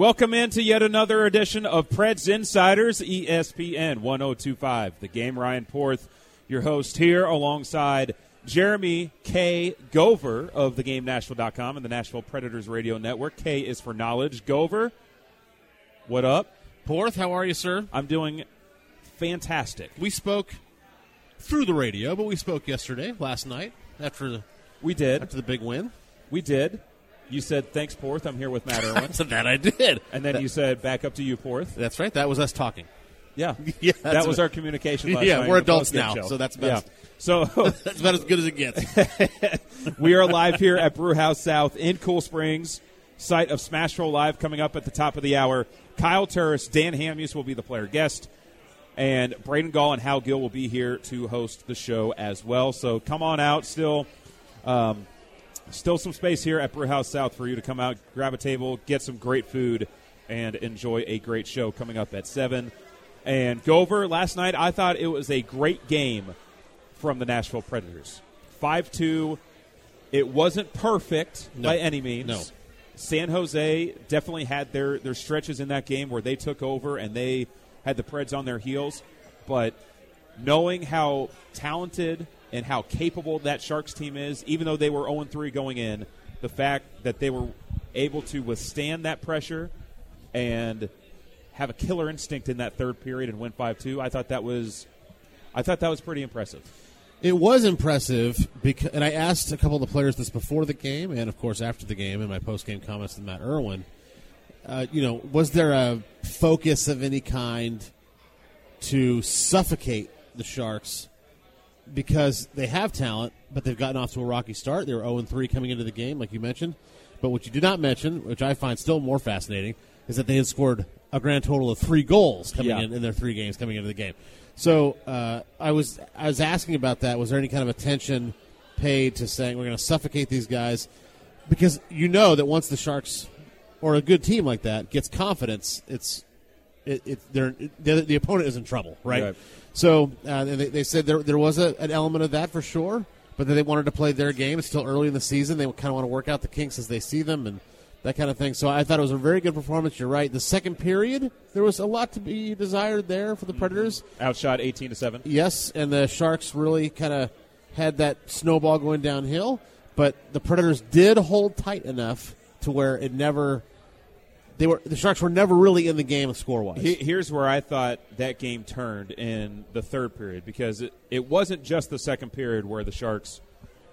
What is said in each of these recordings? Welcome into yet another edition of Preds Insiders, ESPN 102.5. The Game. Ryan Porth, your host here, alongside Jeremy K. Gover of theGameNashville.com and the Nashville Predators Radio Network. K is for knowledge. Gover, what up? Porth, how are you, sir? I'm doing fantastic. We spoke through the radio, but we spoke yesterday, last night, after the big win. We did. You said, thanks, Porth. I'm here with Matt Irwin. So that I did. And then you said, back up to you, Porth. That's right. That was us talking. Yeah, that was our communication last night. Yeah, we're adults now, so that's best. Yeah. So that's about as good as it gets. We are live here at Brew House South in Cool Springs, site of Smashville Live, coming up at the top of the hour. Kyle Turris, Dan Hamhuis will be the player guest, and Braden Gall and Hal Gill will be here to host the show as well. So come on out. Still some space here at Brew House South for you to come out, grab a table, get some great food, and enjoy a great show coming up at 7. And Gover, last night I thought it was a great game from the Nashville Predators. 5-2. It wasn't perfect by any means. No. San Jose definitely had their stretches in that game where they took over and they had the Preds on their heels. But knowing how talented and how capable that Sharks team is, even though they were 0-3 going in, the fact that they were able to withstand that pressure and have a killer instinct in that third period and win 5-2. I thought that was pretty impressive. It was impressive, because, and I asked a couple of the players this before the game and, of course, after the game in my post-game comments with Matt Irwin, was there a focus of any kind to suffocate the Sharks? Because they have talent, but they've gotten off to a rocky start. They were 0-3 coming into the game, like you mentioned. But what you did not mention, which I find still more fascinating, is that they had scored a grand total of 3 goals coming in their 3 games coming into the game. So I was asking about that. Was there any kind of attention paid to saying we're going to suffocate these guys? Because you know that once the Sharks or a good team like that gets confidence, the opponent is in trouble, right? So they said there was an element of that for sure, but then they wanted to play their game. It's still early in the season. They kind of want to work out the kinks as they see them and that kind of thing. So I thought it was a very good performance. You're right. The second period, there was a lot to be desired there for the Predators. Outshot 18-7. Yes, and the Sharks really kind of had that snowball going downhill, but the Predators did hold tight enough to where it never – the Sharks were never really in the game score-wise. Here's where I thought that game turned in the third period, because it wasn't just the second period where the Sharks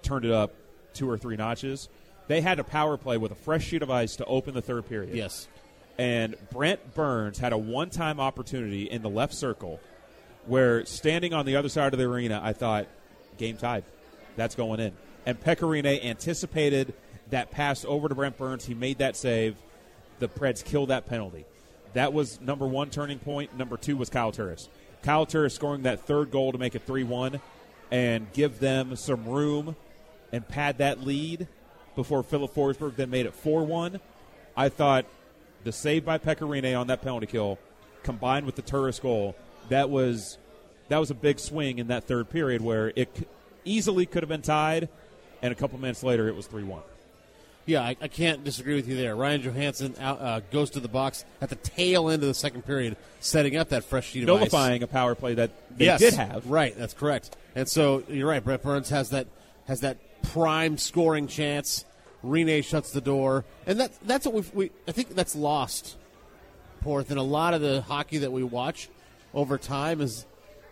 turned it up 2 or 3 notches. They had a power play with a fresh sheet of ice to open the third period. Yes. And Brent Burns had a one-time opportunity in the left circle where, standing on the other side of the arena, I thought, game tied. That's going in. And Pekka Rinne anticipated that pass over to Brent Burns. He made that save. The Preds killed that penalty. That was number 1 turning point. Number 2 was Kyle Turris. Kyle Turris scoring that third goal to make it 3-1 and give them some room and pad that lead before Filip Forsberg then made it 4-1. I thought the save by Pekka Rinne on that penalty kill combined with the Turris goal, that was a big swing in that third period where it easily could have been tied, and a couple minutes later it was 3-1. Yeah, I can't disagree with you there. Ryan Johansson goes to the box at the tail end of the second period, setting up that fresh sheet of ice. Nullifying a power play that they did have. Right, that's correct. And so you're right, Brent Burns has that prime scoring chance. Rinne shuts the door, and that's what we I think that's lost, Porth, in a lot of the hockey that we watch over time. Is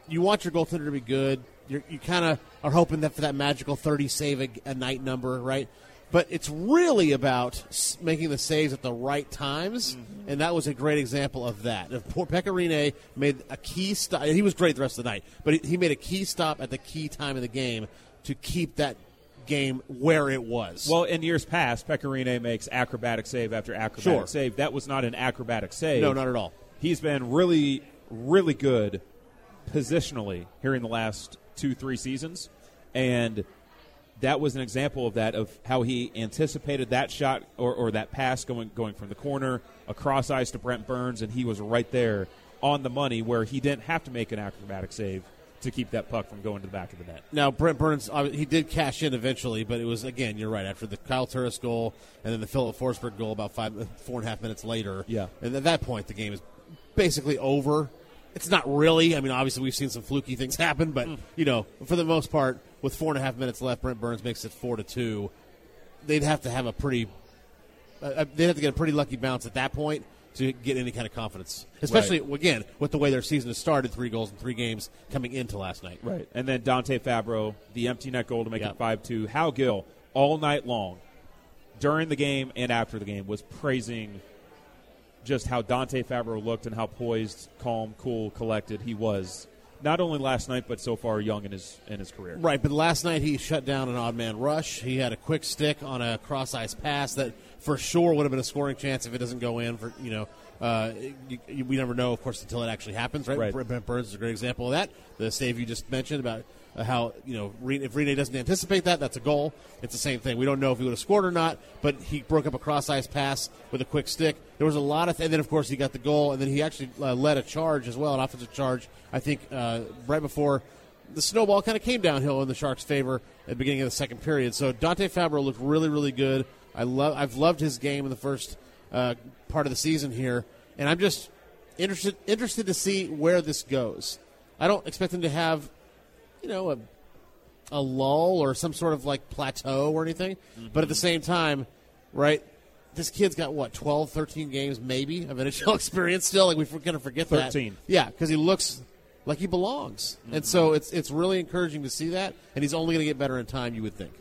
you want your goaltender to be good. You kind of are hoping that for that magical 30 save a night number, right? But it's really about making the saves at the right times, mm-hmm. and that was a great example of that. Pekka Rinne made a key stop. He was great the rest of the night, but he made a key stop at the key time of the game to keep that game where it was. Well, in years past, Pekka Rinne makes acrobatic save after acrobatic save. That was not an acrobatic save. No, not at all. He's been really, really good positionally here in the last 2-3 seasons, and that was an example of that, of how he anticipated that shot or that pass going from the corner across ice to Brent Burns, and he was right there on the money where he didn't have to make an acrobatic save to keep that puck from going to the back of the net. Now, Brent Burns, he did cash in eventually, but it was, again, you're right, after the Kyle Turris goal and then the Filip Forsberg goal about 4.5 minutes later. Yeah. And at that point, the game is basically over. It's not really. I mean, obviously, we've seen some fluky things happen, but, you know, for the most part, with 4.5 minutes left, Brent Burns makes it 4-2. They'd have to have a pretty they'd have to get a pretty lucky bounce at that point to get any kind of confidence, especially, right, again, with the way their season has started, 3 goals in 3 games coming into last night. Right. And then Dante Fabbro, the empty net goal to make it 5-2. Hal Gill, all night long, during the game and after the game, was praising just how Dante Fabbro looked and how poised, calm, cool, collected he was, not only last night but so far young in his career. Right, but last night he shut down an odd man rush. He had a quick stick on a cross-ice pass that for sure would have been a scoring chance if it doesn't go in. For we never know, of course, until it actually happens, right? Brent Burns is a great example of that. The save you just mentioned about how, if Rinne doesn't anticipate that, that's a goal. It's the same thing. We don't know if he would have scored or not, but he broke up a cross-ice pass with a quick stick. There was a lot of – and then, of course, he got the goal, and then he actually led a charge as well, an offensive charge, I think, right before the snowball kind of came downhill in the Sharks' favor at the beginning of the second period. So Dante Fabbro looked really, really good. I've loved his game in the first part of the season here, and I'm just interested to see where this goes. I don't expect him to have – a lull or some sort of plateau or anything. Mm-hmm. But at the same time, right, this kid's got, 12, 13 games maybe of NHL experience still? We kind of forget 13. That. 13. Yeah, because he looks like he belongs. Mm-hmm. And so it's really encouraging to see that, and he's only going to get better in time, you would think.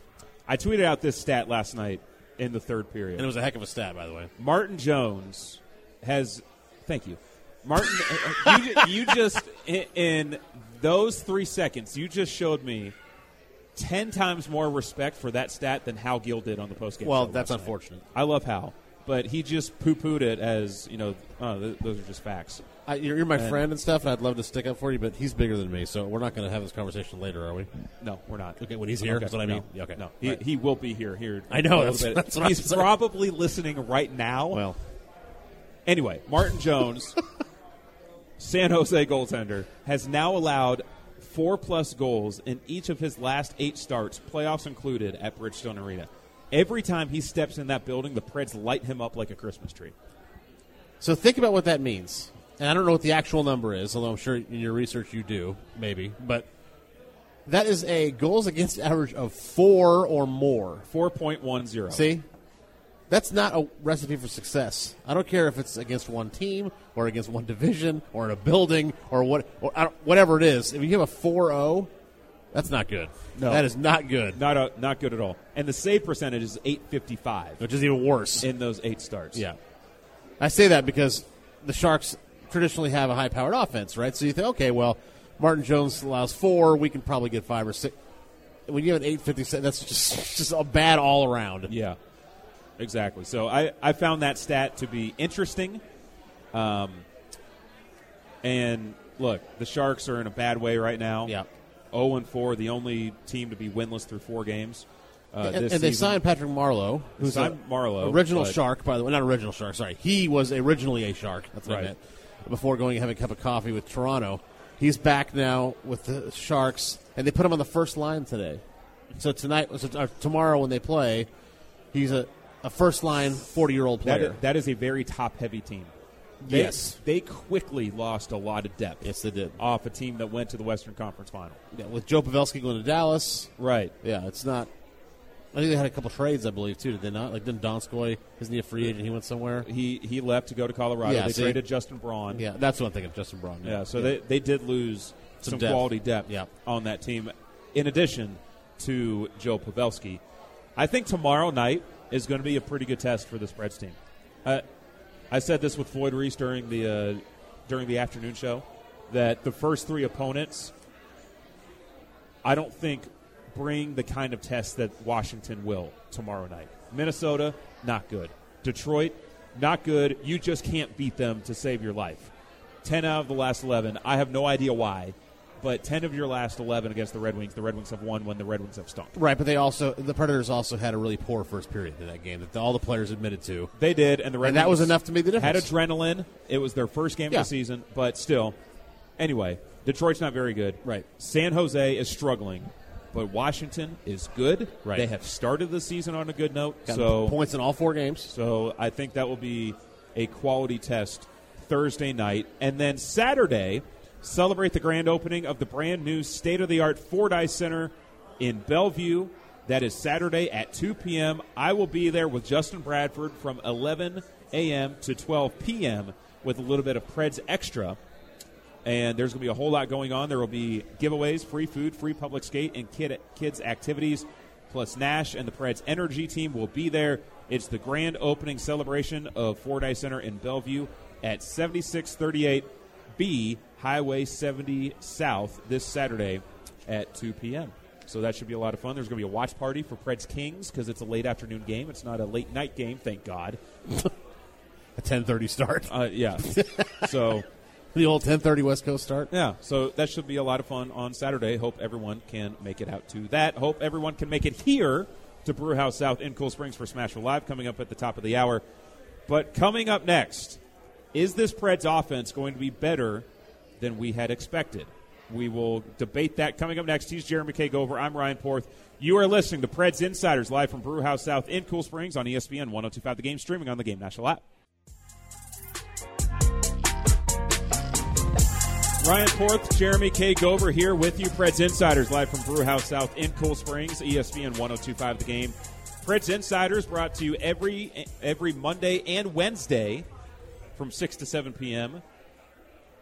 I tweeted out this stat last night in the third period. And it was a heck of a stat, by the way. Martin Jones has – thank you. Martin, you just – in – those 3 seconds, you just showed me 10 times more respect for that stat than Hal Gill did on the postgame. Well, that's unfortunate. I love Hal, but he just poo-pooed it as, those are just facts. You're my friend and stuff, and I'd love to stick up for you, but he's bigger than me, so we're not going to have this conversation later, are we? No, we're not. Okay, when he's here, that's what I mean. No, okay. No, right. He will be here. I know. That's what he's probably listening right now. Well. Anyway, Martin Jones... San Jose goaltender has now allowed 4+ goals in each of his last 8 starts, playoffs included, at Bridgestone Arena. Every time he steps in that building, the Preds light him up like a Christmas tree. So think about what that means. And I don't know what the actual number is, although I'm sure in your research you do, maybe. But that is a goals against average of 4 or more. 4.10. See? That's not a recipe for success. I don't care if it's against one team or against one division or in a building or whatever it is. If you have a 4-0, that's not good. No, that is not good. Not good at all. And the save percentage is .855, which is even worse in those 8 starts. Yeah, I say that because the Sharks traditionally have a high-powered offense, right? So you think, okay, well, Martin Jones allows 4, we can probably get 5 or 6. When you have an .857, that's just a bad all around. Yeah. Exactly. So I found that stat to be interesting. And, look, the Sharks are in a bad way right now. Yeah. 0-4, the only team to be winless through 4 games this season. And they signed Patrick Marleau, who's an original Shark, by the way. Not original Shark, sorry. He was originally a Shark. That's what I meant. Before going and having a cup of coffee with Toronto. He's back now with the Sharks, and they put him on the first line today. So tomorrow when they play, he's a first-line 40-year-old player. That is a very top-heavy team. Yes. They quickly lost a lot of depth. Yes, they did. Off a team that went to the Western Conference Final. Yeah, with Joe Pavelski going to Dallas. Right. Yeah, it's not – I think they had a couple trades, I believe, too, did they not? Didn't Donskoy – isn't he a free agent? He went somewhere? He left to go to Colorado. Yeah, they traded Justin Braun. Yeah, that's what I'm thinking of, Justin Braun. Yeah, so they did lose some depth. Quality depth on that team in addition to Joe Pavelski. I think tomorrow night – is going to be a pretty good test for this Preds team. I said this with Floyd Reese during the afternoon show, that the first 3 opponents I don't think bring the kind of test that Washington will tomorrow night. Minnesota, not good. Detroit, not good. You just can't beat them to save your life. 10 out of the last 11. I have no idea why. But 10 of your last 11 against the Red Wings have won when the Red Wings have stunk. Right, but the Predators also had a really poor first period in that game that all the players admitted to. They did, and the Red Wings that was enough to make the difference. Had adrenaline. It was their first game of the season, but still. Anyway, Detroit's not very good. Right. San Jose is struggling. But Washington is good. Right. They have started the season on a good note. Got points in all four games. So I think that will be a quality test Thursday night. And then Saturday, celebrate the grand opening of the brand-new state-of-the-art Fordyce Center in Bellevue. That is Saturday at 2 p.m. I will be there with Justin Bradford from 11 a.m. to 12 p.m. with a little bit of Preds Extra. And there's going to be a whole lot going on. There will be giveaways, free food, free public skate, and kids' activities. Plus Nash and the Preds Energy team will be there. It's the grand opening celebration of Fordyce Center in Bellevue at 7638 B Highway 70 South this Saturday at 2 p.m. So that should be a lot of fun. There's going to be a watch party for Preds Kings because it's a late afternoon game. It's not a late night game, thank God. A 10:30 start. Yeah. So... the old 10:30 West Coast start. Yeah, so that should be a lot of fun on Saturday. Hope everyone can make it out to that. Hope everyone can make it here to Brew House South in Cool Springs for Smashville Live coming up at the top of the hour. But coming up next, is this Preds offense going to be better than we had expected? We will debate that coming up next. He's Jeremy K. Gover. I'm Ryan Porth. You are listening to Preds Insiders live from Brew House South in Cool Springs on ESPN 102.5 The Game, streaming on the Game Nashville app. Ryan Porth, Jeremy K. Gover here with you. Preds Insiders live from Brew House South in Cool Springs, ESPN 102.5 The Game. Preds Insiders brought to you every Monday and Wednesday from 6 to 7 p.m.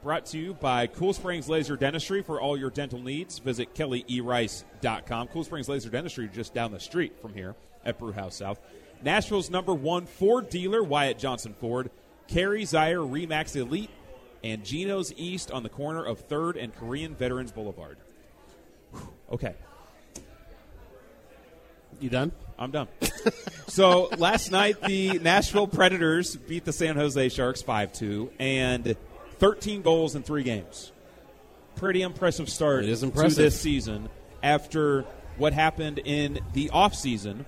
Brought to you by Cool Springs Laser Dentistry for all your dental needs. Visit KellyERice.com. Cool Springs Laser Dentistry just down the street from here at Brew House South. Nashville's #1 Ford dealer, Wyatt Johnson Ford. Carrie Zier, Remax Elite. And Geno's East on the corner of 3rd and Korean Veterans Boulevard. Whew. Okay. You done? I'm done. So last night, the Nashville Predators beat the San Jose Sharks 5-2 and 13 goals in 3 games. Pretty impressive start to this season after what happened in the offseason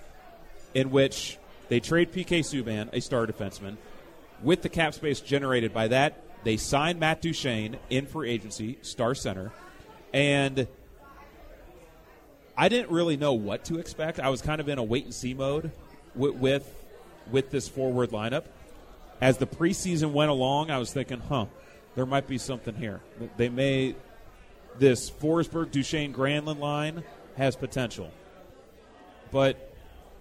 in which they trade P.K. Subban, a star defenseman, with the cap space generated by that. They signed Matt Duchene in free agency, star center, and I didn't really know what to expect. I was kind of in a wait-and-see mode with this forward lineup. As the preseason went along, I was thinking, there might be something here. This Forsberg, Duchene, Granlund line has potential. But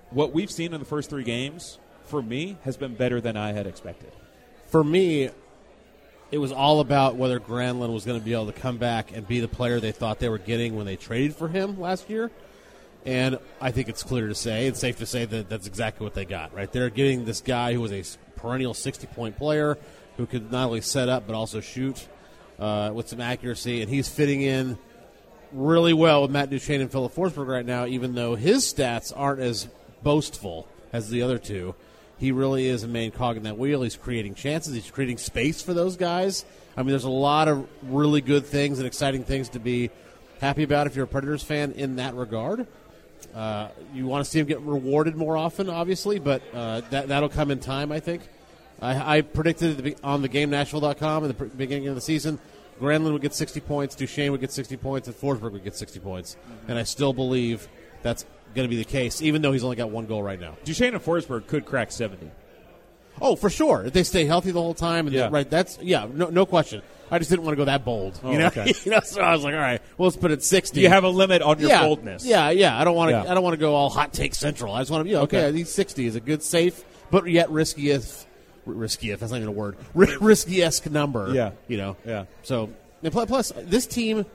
what we've seen in the first 3 games, for me, has been better than I had expected. For me... it was all about whether Granlund was going to be able to come back and be the player they thought they were getting when they traded for him last year. And I think it's clear to say, it's safe to say that that's exactly what they got, right? They're getting this guy who was a perennial 60-point player who could not only set up but also shoot with some accuracy. And he's fitting in really well with Matt Duchene and Filip Forsberg right now, even though his stats aren't as boastful as the other two. He really is a main cog in that wheel. He's creating chances. He's creating space for those guys. I mean, there's a lot of really good things and exciting things to be happy about if you're a Predators fan in that regard. You want to see him get rewarded more often, obviously, but that'll come in time, I think. I predicted on theGameNashville.com in the beginning of the season, Granlund would get 60 points, Duchene would get 60 points, and Forsberg would get 60 points. Mm-hmm. And I still believe that's going to be the case, even though he's only got 1 goal right now. Duchene and Forsberg could crack 70. Oh, for sure. If they stay healthy the whole time. And yeah. No question. I just didn't want to go that bold. Okay. So I was like, all right, well, let's put it 60. You have a limit on your boldness. Yeah. I don't want to go all hot take central. I just want to be, okay, I think 60 is a good, safe, but yet risky if that's not even a word, risky-esque number. Yeah. Yeah. So, and plus, this team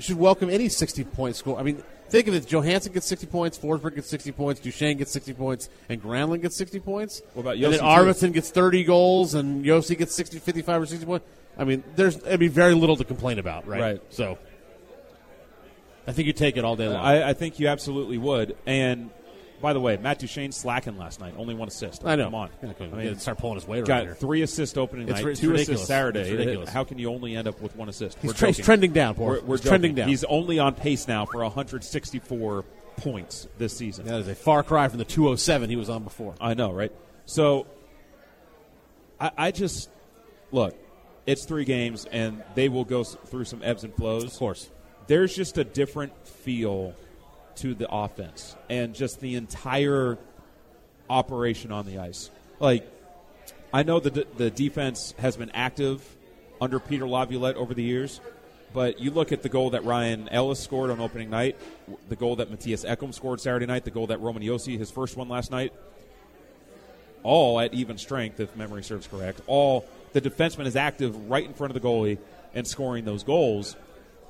should welcome any 60-point score. I mean, think of it. Johansson gets 60 points, Forsberg gets 60 points, Duchene gets 60 points, and Granlund gets 60 points. What about Josi? And then Arvidsson gets 30 goals, and Josi gets 55 or 60 points. I mean, it'd be very little to complain about, right? Right. So I think you'd take it all day long. I think you absolutely would. And, by the way, Matt Duchene slacking last night. Only 1 assist. I know. Come on. Start pulling his weight around here. Got 3 assists opening night, 2 assists Saturday. How can you only end up with 1 assist? He's trending down, Paul. We're trending down. He's only on pace now for 164 points this season. That is a far cry from the 207 he was on before. I know, right? So, I just – look, It's three games, and they will go through some ebbs and flows. Of course. There's just a different feel to the offense and just the entire operation on the ice. Like, I know the defense has been active under Peter Laviolette over the years, but you look at the goal that Ryan Ellis scored on opening night, the goal that Matthias Ekholm scored Saturday night, the goal that Roman Josi, his first one last night, all at even strength, if memory serves correct. All the defenseman is active right in front of the goalie and scoring those goals.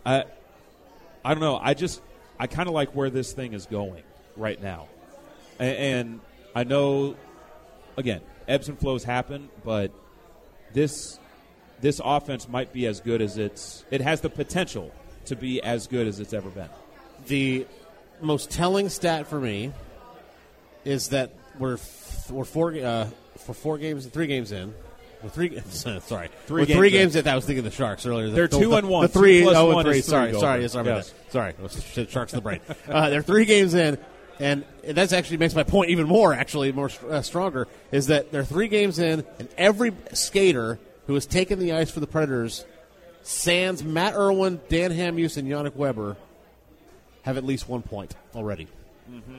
I don't know. I kind of like where this thing is going right now. And I know, again, ebbs and flows happen, but this offense might be as good as it has the potential to be as good as it's ever been. The most telling stat for me is that we're three games in. I was thinking the Sharks earlier. They're 2-1. The 3-0-3. Sorry. Sharks in the brain. They're three games in, and that actually makes my point even stronger, is that they're three games in, and every skater who has taken the ice for the Predators, sans Matt Irwin, Dan Hamhuis, and Yannick Weber, have at least 1 point already. Mm-hmm.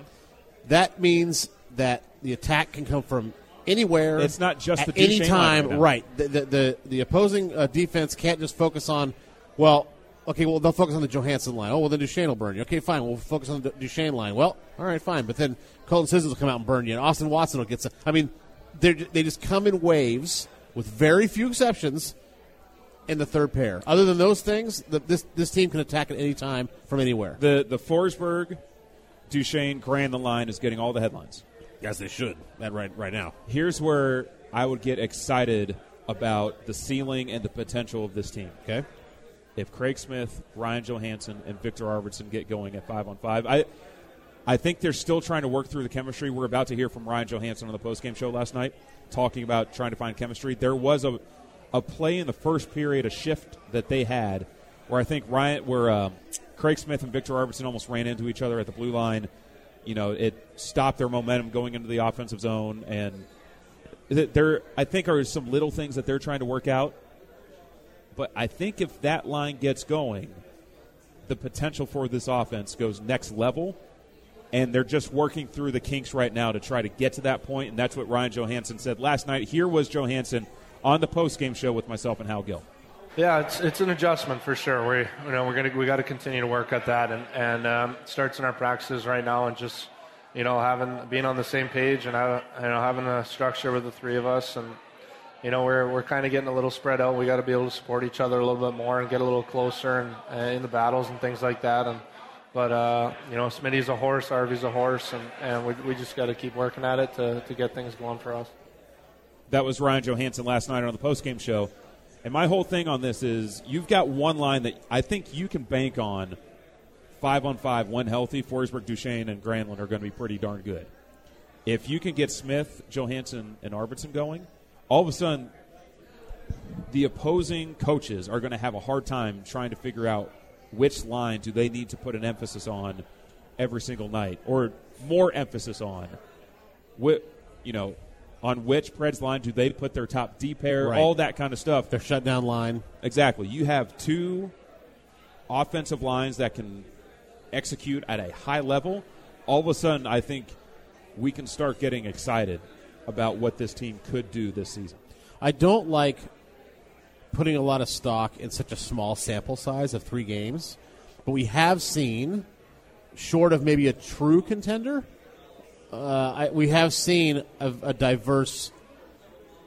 That means that the attack can come from anywhere. It's not just at any time, right? The opposing defense can't just focus on, they'll focus on the Johansson line. Oh, well, then Duchene will burn you. Okay, fine. We'll focus on the Duchene line. Well, all right, fine. But then Colton Sissons will come out and burn you, and Austin Watson will get some. I mean, they just come in waves with very few exceptions in the third pair. Other than those things, this team can attack at any time from anywhere. The Forsberg, Duchene, Granlund line is getting all the headlines. As they should right now. Here's where I would get excited about the ceiling and the potential of this team. Okay. If Craig Smith, Ryan Johansson, and Victor Arvidsson get going at 5-on-5, I think they're still trying to work through the chemistry. We're about to hear from Ryan Johansson on the postgame show last night talking about trying to find chemistry. There was a play in the first period, a shift that they had, where I think Craig Smith and Victor Arvidsson almost ran into each other at the blue line. You know, it stopped their momentum going into the offensive zone, and there, I think, are some little things that they're trying to work out. But I think if that line gets going, the potential for this offense goes next level, and they're just working through the kinks right now to try to get to that point, and that's what Ryan Johansson said last night. Here was Johansson on the postgame show with myself and Hal Gill. Yeah, it's an adjustment for sure. We got to continue to work at that, and it starts in our practices right now, and just being on the same page, and having a structure with the three of us, and we're kind of getting a little spread out. We got to be able to support each other a little bit more and get a little closer and in the battles and things like that. But Smitty's a horse, Arvy's a horse, and we just got to keep working at it to get things going for us. That was Ryan Johansson last night on the postgame show. And my whole thing on this is you've got one line that I think you can bank on 5-on-5 when healthy. Forsberg, Duchene, and Granlund are going to be pretty darn good. If you can get Smith, Johansson, and Arvidsson going, all of a sudden the opposing coaches are going to have a hard time trying to figure out which line do they need to put an emphasis on every single night, or more emphasis on, on which Preds line do they put their top D pair, right. All that kind of stuff. Their shutdown line. Exactly. You have two offensive lines that can execute at a high level. All of a sudden, I think we can start getting excited about what this team could do this season. I don't like putting a lot of stock in such a small sample size of three games, but we have seen, short of maybe a true contender, we have seen a diverse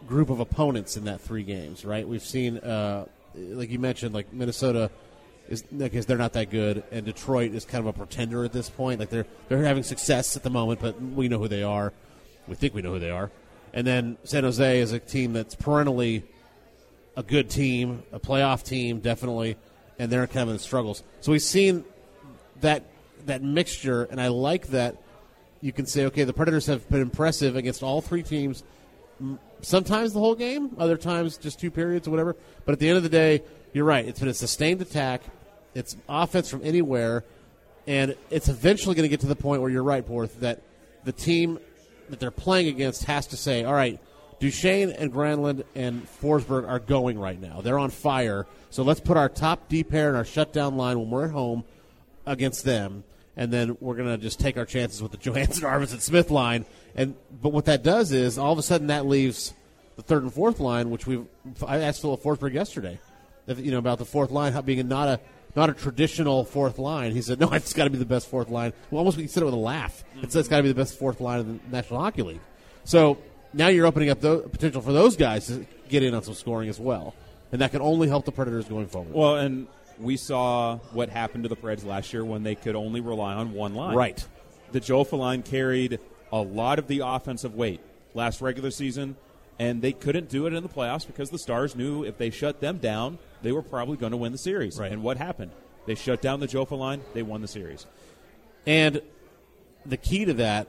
group of opponents in that three games, right? We've seen, like you mentioned, like Minnesota because they're not that good, and Detroit is kind of a pretender at this point. Like they're having success at the moment, but we know who they are. We think we know who they are. And then San Jose is a team that's perennially a good team, a playoff team, definitely, and they're kind of in struggles. So we've seen that mixture, and I like that. You can say, okay, the Predators have been impressive against all three teams, sometimes the whole game, other times just two periods or whatever. But at the end of the day, you're right. It's been a sustained attack. It's offense from anywhere. And it's eventually going to get to the point where you're right, Porth, that the team that they're playing against has to say, all right, Duchene and Granlund and Forsberg are going right now. They're on fire. So let's put our top D pair and our shutdown line when we're at home against them, and then we're going to just take our chances with the Johansson, Arvidsson, Smith line. But what that does is all of a sudden that leaves the third and fourth line, which I asked Filip Forsberg yesterday, about the fourth line how being not a traditional fourth line. He said, no, it's got to be the best fourth line. Well, almost we can say it with a laugh. It's got to be the best fourth line in the National Hockey League. So now you're opening up the potential for those guys to get in on some scoring as well, and that can only help the Predators going forward. Well, and we saw what happened to the Preds last year when they could only rely on one line. Right. The Joffe line carried a lot of the offensive weight last regular season, and they couldn't do it in the playoffs because the Stars knew if they shut them down, they were probably going to win the series. Right. And what happened? They shut down the Joffe line. They won the series. And the key to that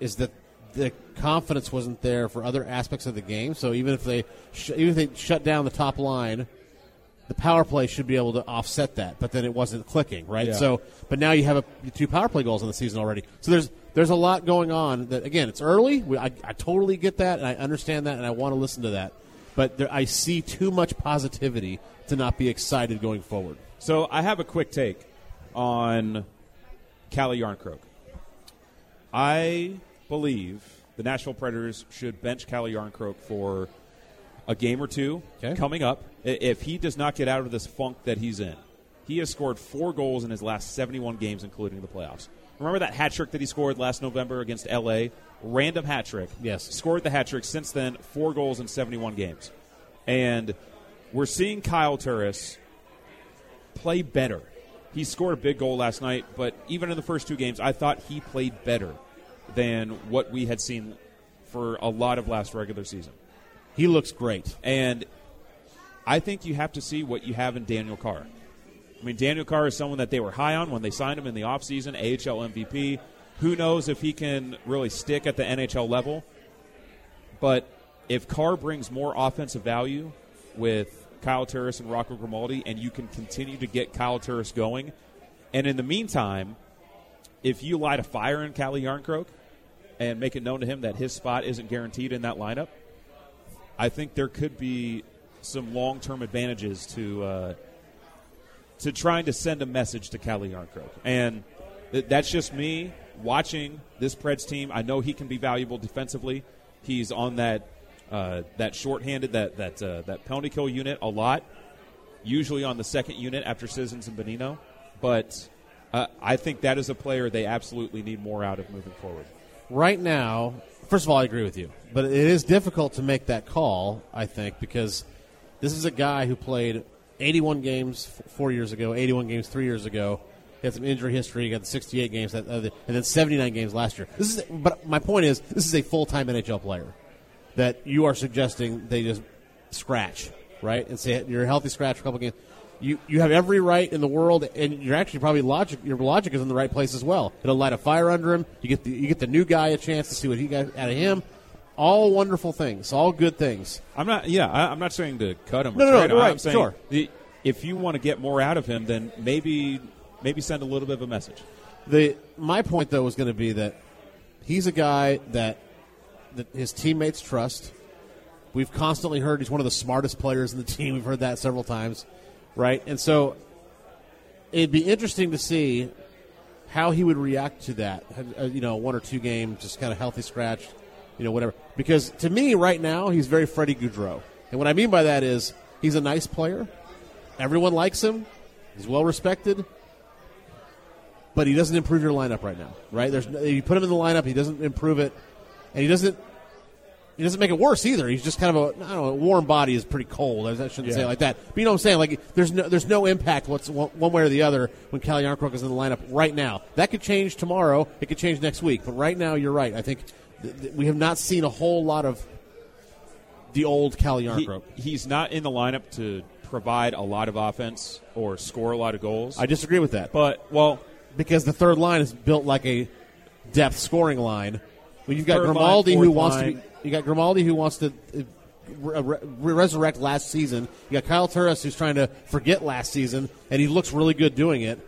is that the confidence wasn't there for other aspects of the game. So even if they shut down the top line, the power play should be able to offset that. But then it wasn't clicking, right? Yeah. So, but now you have two power play goals in the season already. So there's a lot going on. That again, it's early. I totally get that, and I understand that, and I want to listen to that. But I see too much positivity to not be excited going forward. So I have a quick take on Calle Järnkrok. I believe the Nashville Predators should bench Calle Järnkrok for a game or two coming up. If he does not get out of this funk that he's in, he has scored 4 goals in his last 71 games, including the playoffs. Remember that hat trick that he scored last November against L.A.? Random hat trick. Yes. Scored the hat trick since then, 4 goals in 71 games. And we're seeing Kyle Turris play better. He scored a big goal last night, but even in the first 2 games, I thought he played better than what we had seen for a lot of last regular season. He looks great. And I think you have to see what you have in Daniel Carr. I mean, Daniel Carr is someone that they were high on when they signed him in the offseason, AHL MVP. Who knows if he can really stick at the NHL level. But if Carr brings more offensive value with Kyle Turris and Rocco Grimaldi, and you can continue to get Kyle Turris going, and in the meantime, if you light a fire in Calle Järnkrok and make it known to him that his spot isn't guaranteed in that lineup, I think there could be some long-term advantages to trying to send a message to Calle Järnkrok. And that's just me watching this Preds team. I know he can be valuable defensively. He's on that shorthanded, that penalty kill unit a lot, usually on the second unit after Sissons and Bonino. But I think that is a player they absolutely need more out of moving forward. Right now, first of all, I agree with you. But it is difficult to make that call, I think, because this is a guy who played 81 games 4 years ago, 81 games 3 years ago. He had some injury history. He got 68 games, and then 79 games last year. But my point is, this is a full-time NHL player that you are suggesting they just scratch, right? And say you're a healthy scratch for a couple games. You have every right in the world, and you're actually probably your logic is in the right place as well. It'll light a fire under him. You get the new guy a chance to see what he got out of him. All wonderful things, all good things. I'm not saying to cut him. No, right. I'm saying sure. If you want to get more out of him, then maybe send a little bit of a message. My point, though, was going to be that he's a guy that his teammates trust. We've constantly heard he's one of the smartest players in the team. We've heard that several times, right? And so it'd be interesting to see how he would react to that, one or two games, just kind of healthy scratch, whatever. Because to me right now he's very Freddie Gaudreau. And what I mean by that is he's a nice player. Everyone likes him. He's well-respected. But he doesn't improve your lineup right now, right? You put him in the lineup, he doesn't improve it, and he doesn't make it worse either. He's just kind of a warm body is pretty cold. I shouldn't say it like that, but you know what I'm saying? Like there's no impact one way or the other when Calle Järnkrok is in the lineup right now. That could change tomorrow. It could change next week. But right now, you're right. I think we have not seen a whole lot of the old Calle Järnkrok. He's not in the lineup to provide a lot of offense or score a lot of goals. I disagree with that. But because the third line is built like a depth scoring line. Well, you've got Grimaldi who wants to resurrect last season. You got Kyle Turris who's trying to forget last season, and he looks really good doing it.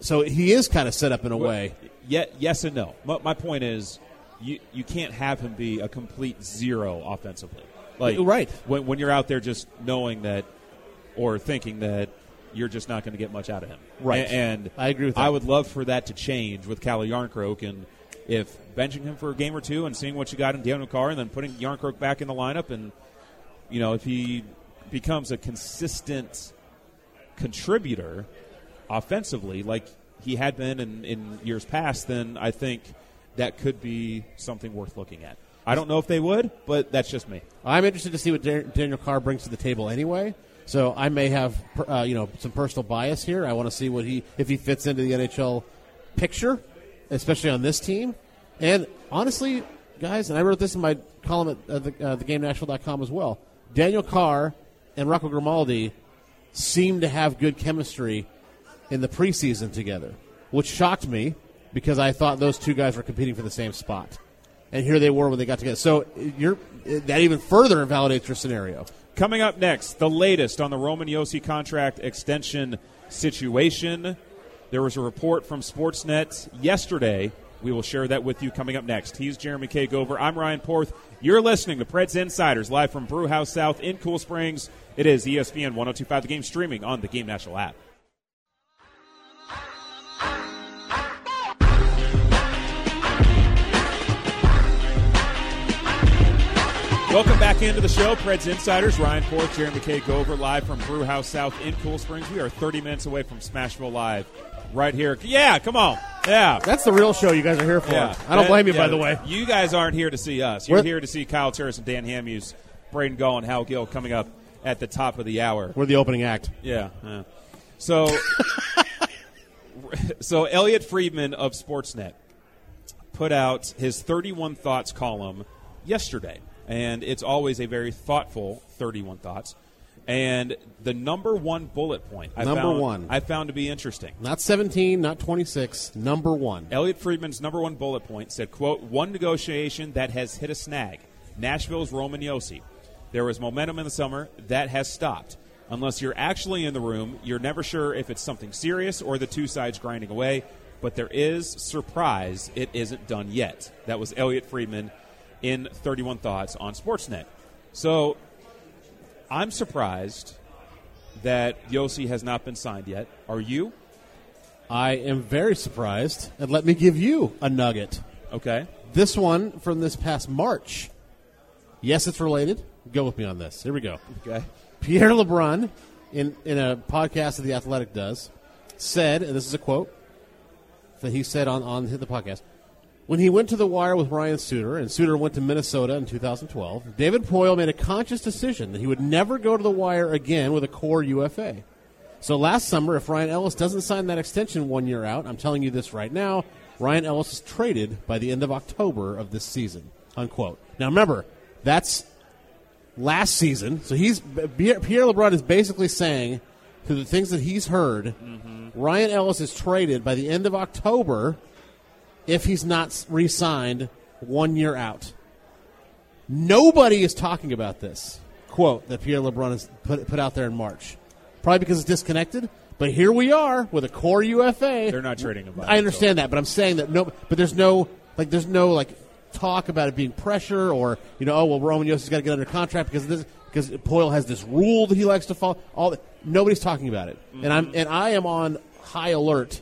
So he is kind of set up in a way. Yes and no. My point is you can't have him be a complete zero offensively. Like, right. When you're out there just knowing that or thinking that you're just not going to get much out of him. Right. And I agree with that. I would love for that to change with Calle Järnkrok, and if benching him for a game or two and seeing what you got in Daniel Carr and then putting Järnkrok back in the lineup, and, you know, if he becomes a consistent contributor offensively like he had been in years past, then I think that could be something worth looking at. I don't know if they would, but that's just me. I'm interested to see what Daniel Carr brings to the table anyway. So I may have, some personal bias here. I want to see what if he fits into the NHL picture, especially on this team. And honestly, guys, and I wrote this in my column at theGameNashville.com as well, Daniel Carr and Rocco Grimaldi seem to have good chemistry in the preseason together, which shocked me because I thought those two guys were competing for the same spot. And here they were when they got together. So that even further invalidates your scenario. Coming up next, the latest on the Roman Josi contract extension situation. There was a report from Sportsnet yesterday. We will share that with you coming up next. He's Jeremy K. Gover. I'm Ryan Porth. You're listening to Preds Insiders live from Brew House South in Cool Springs. It is ESPN 102.5 The Game, streaming on the Game National app. Welcome back into the show, Preds Insiders. Ryan Porth, Jeremy K. Gover, live from Brew House South in Cool Springs. We are 30 minutes away from Smashville Live right here. Yeah, come on. Yeah. That's the real show you guys are here for. Yeah. I don't blame you, by the way. You guys aren't here to see us. You're here to see Kyle Turris and Dan Hamhuis, Braden Gall, and Hal Gill coming up at the top of the hour. We're the opening act. Yeah. So Elliot Friedman of Sportsnet put out his 31 Thoughts column yesterday. And it's always a very thoughtful 31 Thoughts. And the number one bullet point I found to be interesting. Not 17, not 26, number one. Elliot Friedman's number one bullet point said, quote, "One negotiation that has hit a snag, Nashville's Roman Josi. There was momentum in the summer. That has stopped. Unless you're actually in the room, you're never sure if it's something serious or the two sides grinding away. But there is surprise it isn't done yet." That was Elliot Friedman in 31 Thoughts on Sportsnet. So I'm surprised that Josi has not been signed yet. Are you? I am very surprised. And let me give you a nugget. Okay. This one from this past March. Yes, it's related. Go with me on this. Here we go. Okay. Pierre LeBrun, in a podcast that The Athletic does, said, and this is a quote that he said on the podcast, when he went to the wire with Ryan Suter, and Suter went to Minnesota in 2012, David Poile made a conscious decision that he would never go to the wire again with a core UFA. So last summer, if Ryan Ellis doesn't sign that extension 1 year out, I'm telling you this right now, Ryan Ellis is traded by the end of October of this season, unquote. Now remember, that's last season. So Pierre LeBrun is basically saying, through the things that he's heard, Ryan Ellis is traded by the end of October if he's not re-signed 1 year out. Nobody is talking about this quote that Pierre LeBrun has put out there in March. Probably because it's disconnected, but here we are with a core UFA. They're not trading about it. I understand that, but I'm saying that there's no talk about it being pressure or, Roman Josi's got to get under contract because Poile has this rule that he likes to follow. Nobody's talking about it. Mm-hmm. And I am on high alert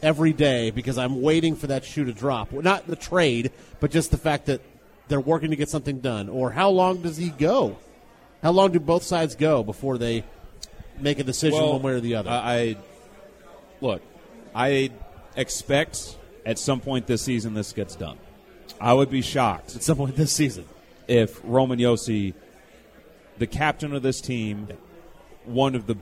every day because I'm waiting for that shoe to drop. Well, not the trade, but just the fact that they're working to get something done. Or how long does he go? How long do both sides go before they make a decision one way or the other? I expect at some point this season this gets done. I would be shocked at some point this season if Roman Josi, the captain of this team, one of the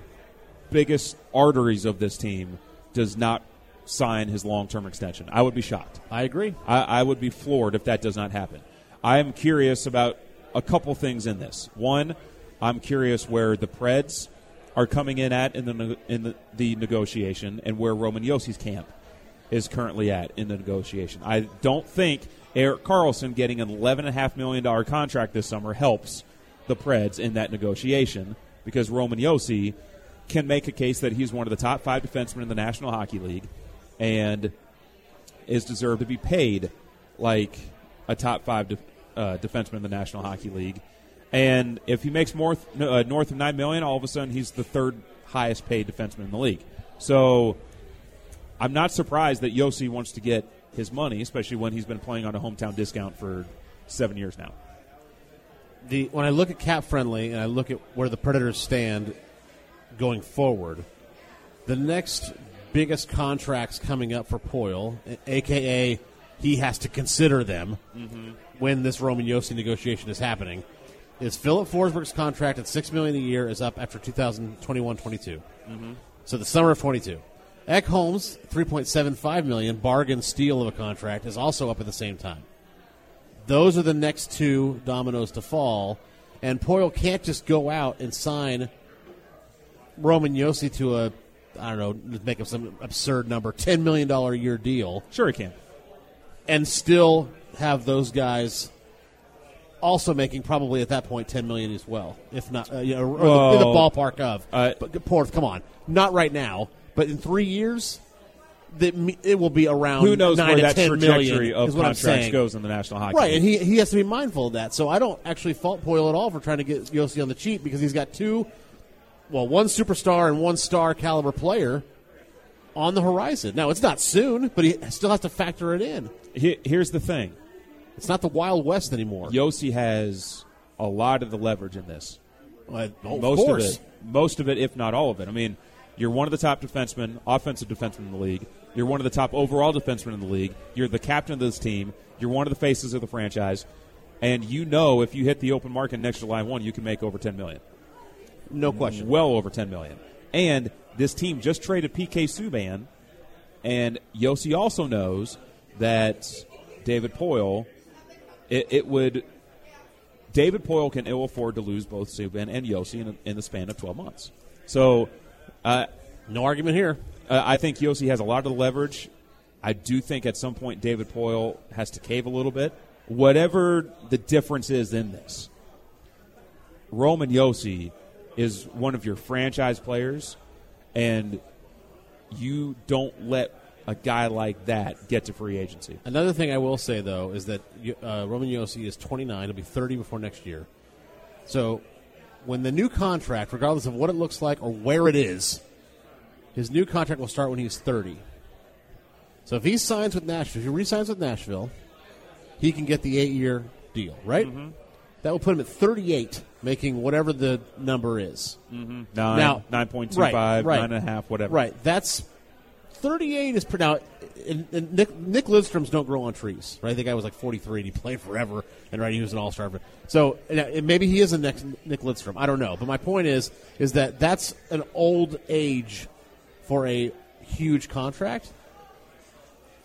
biggest arteries of this team, does not sign his long-term extension. I would be shocked. I agree. I would be floored if that does not happen. I am curious about a couple things in this. One, I'm curious where the Preds are coming in at in the negotiation and where Roman Josi's camp is currently at in the negotiation. I don't think Erik Karlsson getting an $11.5 million contract this summer helps the Preds in that negotiation because Roman Josi can make a case that he's one of the top five defensemen in the National Hockey League and is deserved to be paid like a top five defenseman in the National Hockey League. And if he makes north of $9 million, all of a sudden he's the third highest paid defenseman in the league. So I'm not surprised that Josi wants to get his money, especially when he's been playing on a hometown discount for 7 years now. When I look at cap-friendly and I look at where the Predators stand going forward, the next biggest contracts coming up for Poile, a.k.a. he has to consider them when this Roman Josi negotiation is happening, is Filip Forsberg's contract at $6 million a year is up after 2021-22. So the summer of 22. Ekholm's $3.75 million bargain steal of a contract is also up at the same time. Those are the next two dominoes to fall, and Poile can't just go out and sign Roman Josi to a, I don't know, make up some absurd number, $10 million a year deal. Sure he can. And still have those guys also making probably at that point $10 million as well, if not in the ballpark of. But Porth, come on. Not right now, but in 3 years, it will be around who knows where that trajectory of contracts goes in the National Hockey League. Right, and he has to be mindful of that. So I don't actually fault Poile at all for trying to get Josi on the cheap because he's got one superstar and one star caliber player on the horizon. Now, it's not soon, but he still has to factor it in. Here's the thing. It's not the Wild West anymore. Josi has a lot of the leverage in this. Most of it, if not all of it. I mean, you're one of the top defensemen, offensive defensemen in the league. You're one of the top overall defensemen in the league. You're the captain of this team. You're one of the faces of the franchise. And you know if you hit the open market next July 1, you can make over $10 million. No question. Well over $10 million. And this team just traded P.K. Subban, and Josi also knows that David Poile, David Poile can ill afford to lose both Subban and Josi in the span of 12 months. So no argument here. I think Josi has a lot of the leverage. I do think at some point David Poile has to cave a little bit. Whatever the difference is in this, Roman Josi is one of your franchise players, and you don't let a guy like that get to free agency. Another thing I will say, though, is that Roman Josi is 29. He'll be 30 before next year. So when the new contract, regardless of what it looks like or where it is, his new contract will start when he's 30. So if he signs with Nashville, if he re-signs with Nashville, he can get the 8-year deal, right? Mm-hmm. That will put him at 38, making whatever the number is. Mm-hmm. 9.25, right. 9.5, whatever. Right. That's 38 is pretty. Now, and Nick Lidstrom's don't grow on trees, right? The guy was like 43 and he played forever, and right, he was an all-star. So and maybe he is the next Nick Lidstrom. I don't know. But my point is that that's an old age for a huge contract.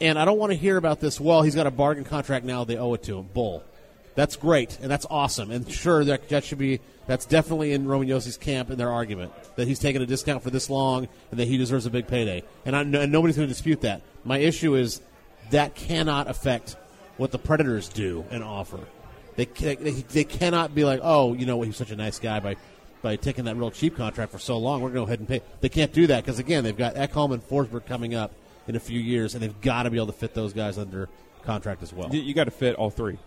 And I don't want to hear about this, well, he's got a bargain contract now, they owe it to him. Bull. That's great, and that's awesome. And sure, that's definitely in Roman Josi's camp in their argument, that he's taken a discount for this long and that he deserves a big payday. And nobody's going to dispute that. My issue is that cannot affect what the Predators do and offer. They cannot be like, oh, you know what, he's such a nice guy by taking that real cheap contract for so long. We're going to go ahead and pay. They can't do that because, again, they've got Ekholm and Forsberg coming up in a few years, and they've got to be able to fit those guys under contract as well. You got to fit all three.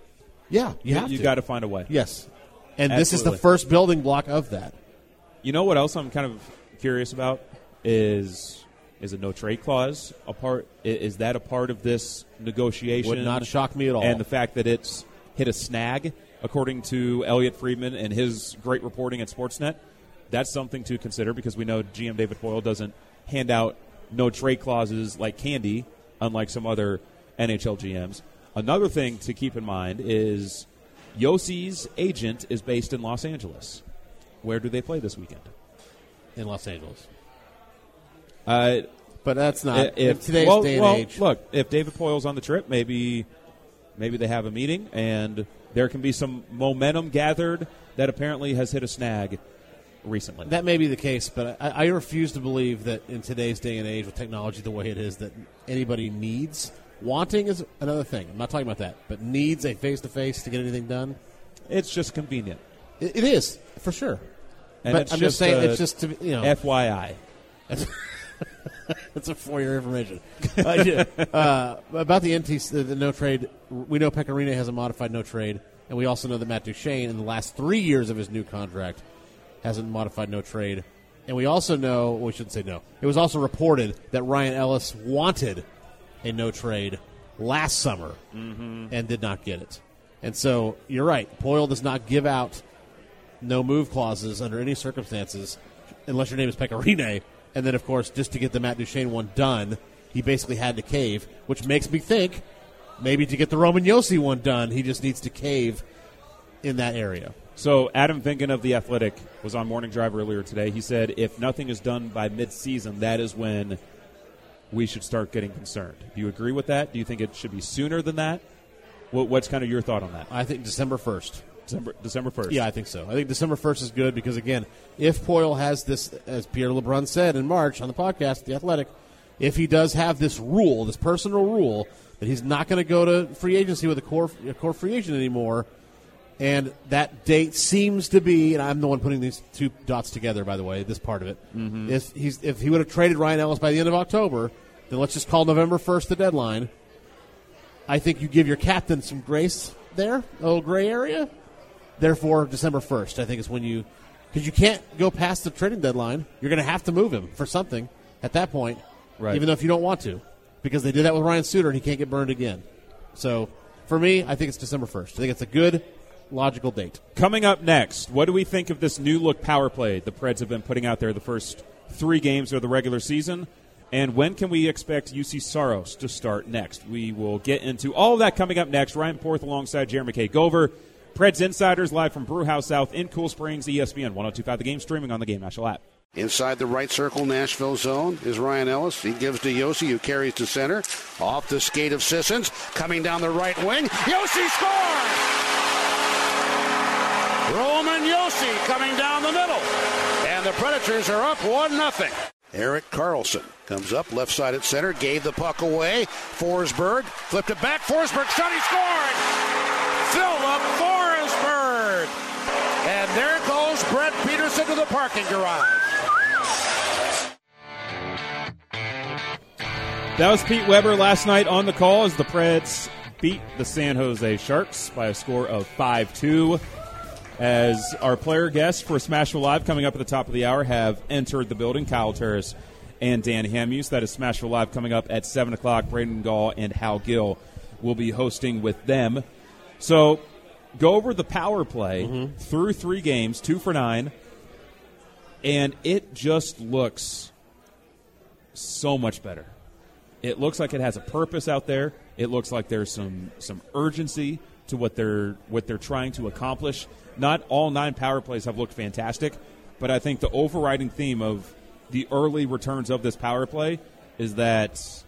Yeah, you got to find a way. Yes, and absolutely. This is the first building block of that. You know what else I'm kind of curious about is a no trade clause a part? Is that a part of this negotiation? Would not shock me at all. And the fact that it's hit a snag, according to Elliot Friedman and his great reporting at Sportsnet, that's something to consider because we know GM David Poile doesn't hand out no trade clauses like candy, unlike some other NHL GMs. Another thing to keep in mind is Josi's agent is based in Los Angeles. Where do they play this weekend? In Los Angeles. But that's not in today's day and age. Look, if David Poile's on the trip, maybe they have a meeting, and there can be some momentum gathered that apparently has hit a snag recently. That may be the case, but I refuse to believe that in today's day and age with technology the way it is that anybody needs. Wanting is another thing. I'm not talking about that. But needs a face-to-face to get anything done? It's just convenient. It is, for sure. And but I'm just saying it's just to, you know. FYI. That's a four-year information. About the NTC, the no trade, we know Pekka Rinne has a modified no trade, and we also know that Matt Duchene, in the last 3 years of his new contract, has a modified no trade. And we also know, well, we shouldn't say no, it was also reported that Ryan Ellis wanted a no trade last summer and did not get it. And so you're right, Poile does not give out no move clauses under any circumstances unless your name is Pekka Rinne. And then, of course, just to get the Matt Duchene one done, he basically had to cave, which makes me think maybe to get the Roman Josi one done, he just needs to cave in that area. So Adam Vinken of The Athletic was on Morning Drive earlier today. He said if nothing is done by midseason, that is when we should start getting concerned. Do you agree with that? Do you think it should be sooner than that? What's kind of your thought on that? I think December 1st. December 1st. Yeah, I think so. I think December 1st is good because, again, if Poile has this, as Pierre LeBrun said in March on the podcast, The Athletic, if he does have this rule, this personal rule, that he's not going to go to free agency with a core free agent anymore, and that date seems to be, and I'm the one putting these two dots together, by the way, this part of it. Mm-hmm. If he would have traded Ryan Ellis by the end of October, then let's just call November 1st the deadline. I think you give your captain some grace there, a little gray area. Therefore, December 1st, I think, is when you – because you can't go past the trading deadline. You're going to have to move him for something at that point, right, even though if you don't want to, because they did that with Ryan Suter, and he can't get burned again. So, for me, I think it's December 1st. I think it's a good – logical date. Coming up next, what do we think of this new look power play the Preds have been putting out there the first 3 games of the regular season? And when can we expect Juuse Saros to start next? We will get into all of that coming up next. Ryan Porth alongside Jeremy K. Gover. Preds Insiders live from Brew House South in Cool Springs, ESPN 102.5 The Game, streaming on the Game Nashville app. Inside the right circle, Nashville zone, is Ryan Ellis. He gives to Josi, who carries to center. Off the skate of Sissons, coming down the right wing. Josi scores! Roman Josi coming down the middle. And the Predators are up 1-0. Eric Carlson comes up left side at center, gave the puck away. Forsberg flipped it back. Forsberg shot, he scored! Filip Forsberg! And there goes Brett Peterson to the parking garage. That was Pete Weber last night on the call as the Preds beat the San Jose Sharks by a score of 5-2. As our player guests for Smashville Live coming up at the top of the hour have entered the building, Kyle Turris and Dan Hamhuis. That is Smashville Live coming up at 7 o'clock. Braden Gall and Hal Gill will be hosting with them. So go over the power play through 3 games, 2 for 9, and it just looks so much better. It looks like it has a purpose out there. It looks like there's some urgency to what they're trying to accomplish. Not all 9 power plays have looked fantastic, but I think the overriding theme of the early returns of this power play is that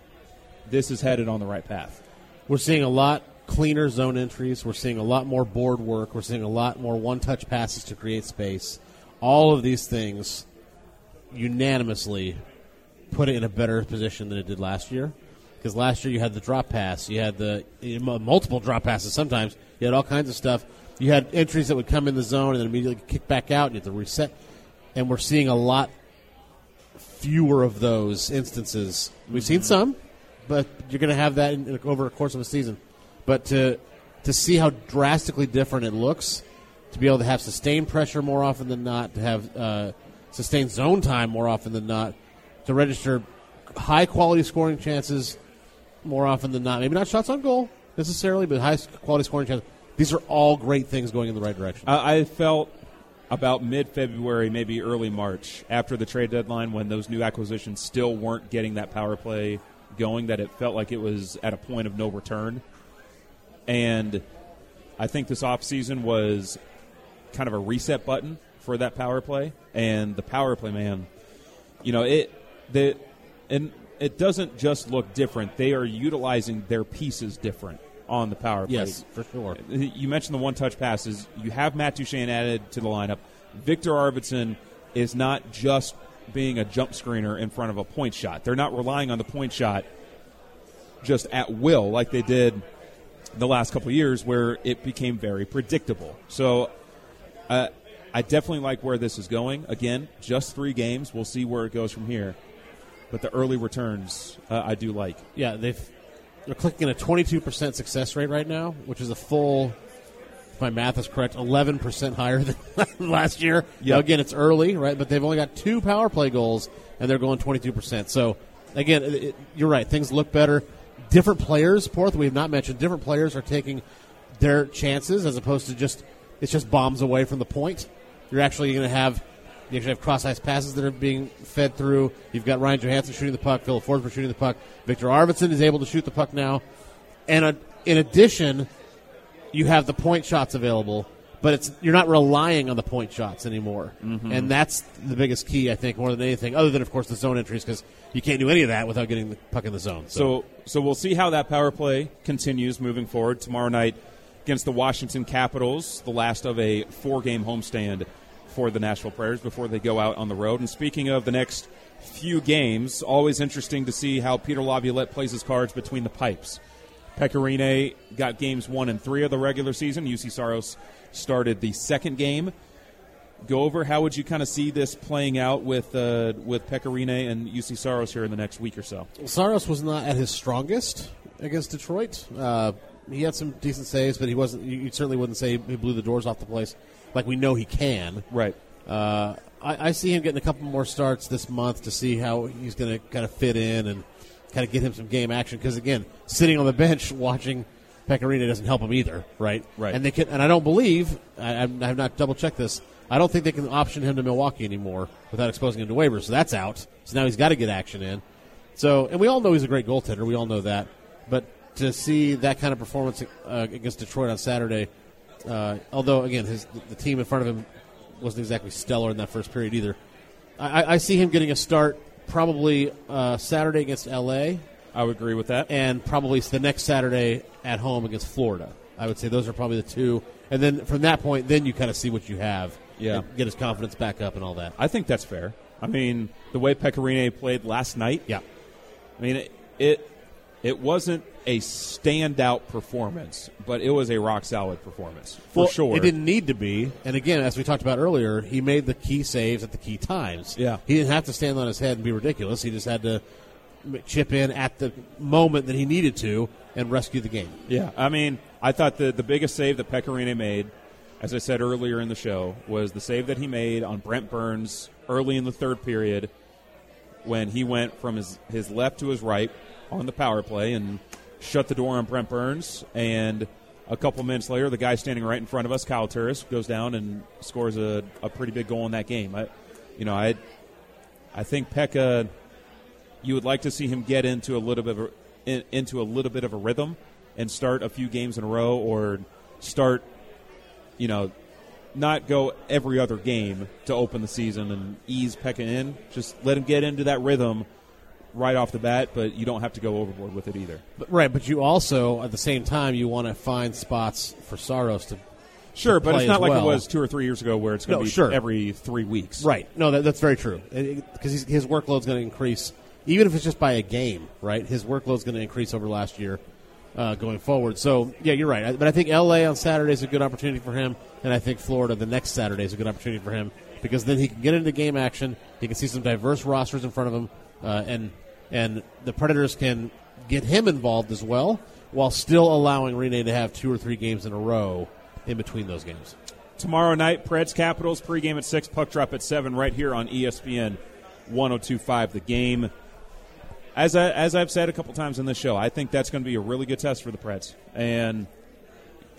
this is headed on the right path. We're seeing a lot cleaner zone entries. We're seeing a lot more board work. We're seeing a lot more one-touch passes to create space. All of these things unanimously put it in a better position than it did last year. Because last year you had the drop pass. You had the multiple drop passes sometimes. You had all kinds of stuff. You had entries that would come in the zone and then immediately kick back out, and you had to reset. And we're seeing a lot fewer of those instances. We've seen some, but you're going to have that over the course of a season. But to see how drastically different it looks, to be able to have sustained pressure more often than not, to have sustained zone time more often than not, to register high-quality scoring chances more often than not. Maybe not shots on goal necessarily, but high-quality scoring chances. These are all great things going in the right direction. I felt about mid-February, maybe early March, after the trade deadline when those new acquisitions still weren't getting that power play going, that it felt like it was at a point of no return. And I think this offseason was kind of a reset button for that power play. And the power play, man, you know, and it doesn't just look different. They are utilizing their pieces different on the power play. Yes, for sure. You mentioned the one-touch passes. You have Matt Duchene added to the lineup. Victor Arvidsson is not just being a jump screener in front of a point shot. They're not relying on the point shot just at will like they did the last couple of years where it became very predictable. So I definitely like where this is going. Again, just 3 games. We'll see where it goes from here. But the early returns, I do like. Yeah, they're clicking a 22% success rate right now, which is a full, if my math is correct, 11% higher than last year. Yeah. Now, again, it's early, right? But they've only got 2 power play goals, and they're going 22%. So, again, you're right. Things look better. Different players, Porth, we have not mentioned, different players are taking their chances as opposed to it's just bombs away from the point. You're actually going to have – you actually have cross-ice passes that are being fed through. You've got Ryan Johansson shooting the puck, Filip Forsberg shooting the puck. Victor Arvidsson is able to shoot the puck now. And in addition, you have the point shots available, but you're not relying on the point shots anymore. Mm-hmm. And that's the biggest key, I think, more than anything, other than, of course, the zone entries, because you can't do any of that without getting the puck in the zone. So we'll see how that power play continues moving forward tomorrow night against the Washington Capitals, the last of a 4-game homestand for the Nashville Predators before they go out on the road. And speaking of the next few games, always interesting to see how Peter Laviolette plays his cards between the pipes. Pekka Rinne got games 1 and 3 of the regular season. Juuse Saros started the second game. Gover, how would you kind of see this playing out with Pekka Rinne and Juuse Saros here in the next week or so? Well, Saros was not at his strongest against Detroit. He had some decent saves, but he wasn't. You certainly wouldn't say he blew the doors off the place. Like we know he can. Right. I see him getting a couple more starts this month to see how he's going to kind of fit in and kind of get him some game action. Because, again, sitting on the bench watching Pekka Rinne doesn't help him either, right? Right. And they can. And I don't believe, I have not double-checked this, I don't think they can option him to Milwaukee anymore without exposing him to waivers. So that's out. So now he's got to get action in. So, and we all know he's a great goaltender. We all know that. But to see that kind of performance against Detroit on Saturday, although, again, the team in front of him wasn't exactly stellar in that first period either. I see him getting a start probably Saturday against L.A. I would agree with that. And probably the next Saturday at home against Florida. I would say those are probably the two. And then from that point, then you kind of see what you have. Yeah. And get his confidence back up and all that. I think that's fair. I mean, the way Pekka Rinne played last night. Yeah. I mean, it wasn't a standout performance, but it was a rock-solid performance, for sure. It didn't need to be. And, again, as we talked about earlier, he made the key saves at the key times. Yeah. He didn't have to stand on his head and be ridiculous. He just had to chip in at the moment that he needed to and rescue the game. Yeah. I mean, I thought the biggest save that Pekka Rinne made, as I said earlier in the show, was the save that he made on Brent Burns early in the third period when he went from his left to his right on the power play and shut the door on Brent Burns, and a couple minutes later, the guy standing right in front of us, Kyle Turris, goes down and scores a pretty big goal in that game. I think Pekka, you would like to see him get into a little bit of a rhythm and start a few games in a row, or start, not go every other game to open the season and ease Pekka in. Just let him get into that rhythm right off the bat, but you don't have to go overboard with it either. Right, but you also, at the same time, you want to find spots for Saros to Sure, to but play it's not like well. It was 2 or 3 years ago where it's going to be sure. every 3 weeks. Right. No, that's very true. Because his workload's going to increase, even if it's just by a game, right? His workload's going to increase over last year going forward. So, yeah, you're right. But I think L.A. on Saturday is a good opportunity for him, and I think Florida the next Saturday is a good opportunity for him because then he can get into game action, he can see some diverse rosters in front of him, and the Predators can get him involved as well while still allowing Rinne to have 2 or 3 games in a row in between those games. Tomorrow night, Preds Capitals, pregame at 6, puck drop at 7 right here on ESPN 102.5 The Game. As I've said a couple times in this show, I think that's going to be a really good test for the Preds. And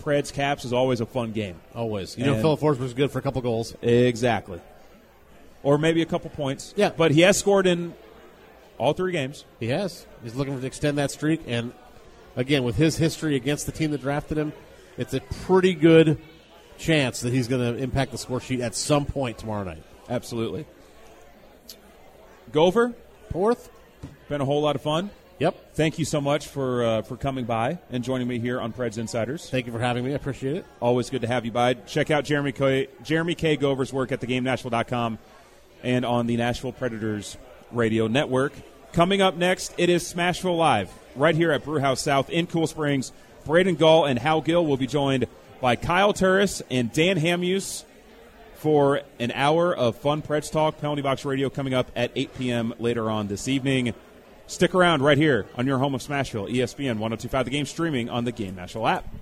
Preds Caps is always a fun game. Always. You know Filip Forsberg's good for a couple goals. Exactly. Or maybe a couple points. Yeah. But he has scored in all 3 games. He has. He's looking to extend that streak. And, again, with his history against the team that drafted him, it's a pretty good chance that he's going to impact the score sheet at some point tomorrow night. Absolutely. Gover, Porth, been a whole lot of fun. Yep. Thank you so much for coming by and joining me here on Preds Insiders. Thank you for having me. I appreciate it. Always good to have you by. Check out Jeremy K. Gover's work at theGameNashville.com and on the Nashville Predators Radio Network. Coming up next, it is Smashville Live right here at Brew House South in Cool Springs. Braden Gall and Hal Gill will be joined by Kyle Turris and Dan Hamhuis for an hour of fun Preds talk. Penalty Box Radio coming up at 8 p.m. later on this evening. Stick around right here on your home of Smashville, ESPN 102.5, the game streaming on the Game Nashville app.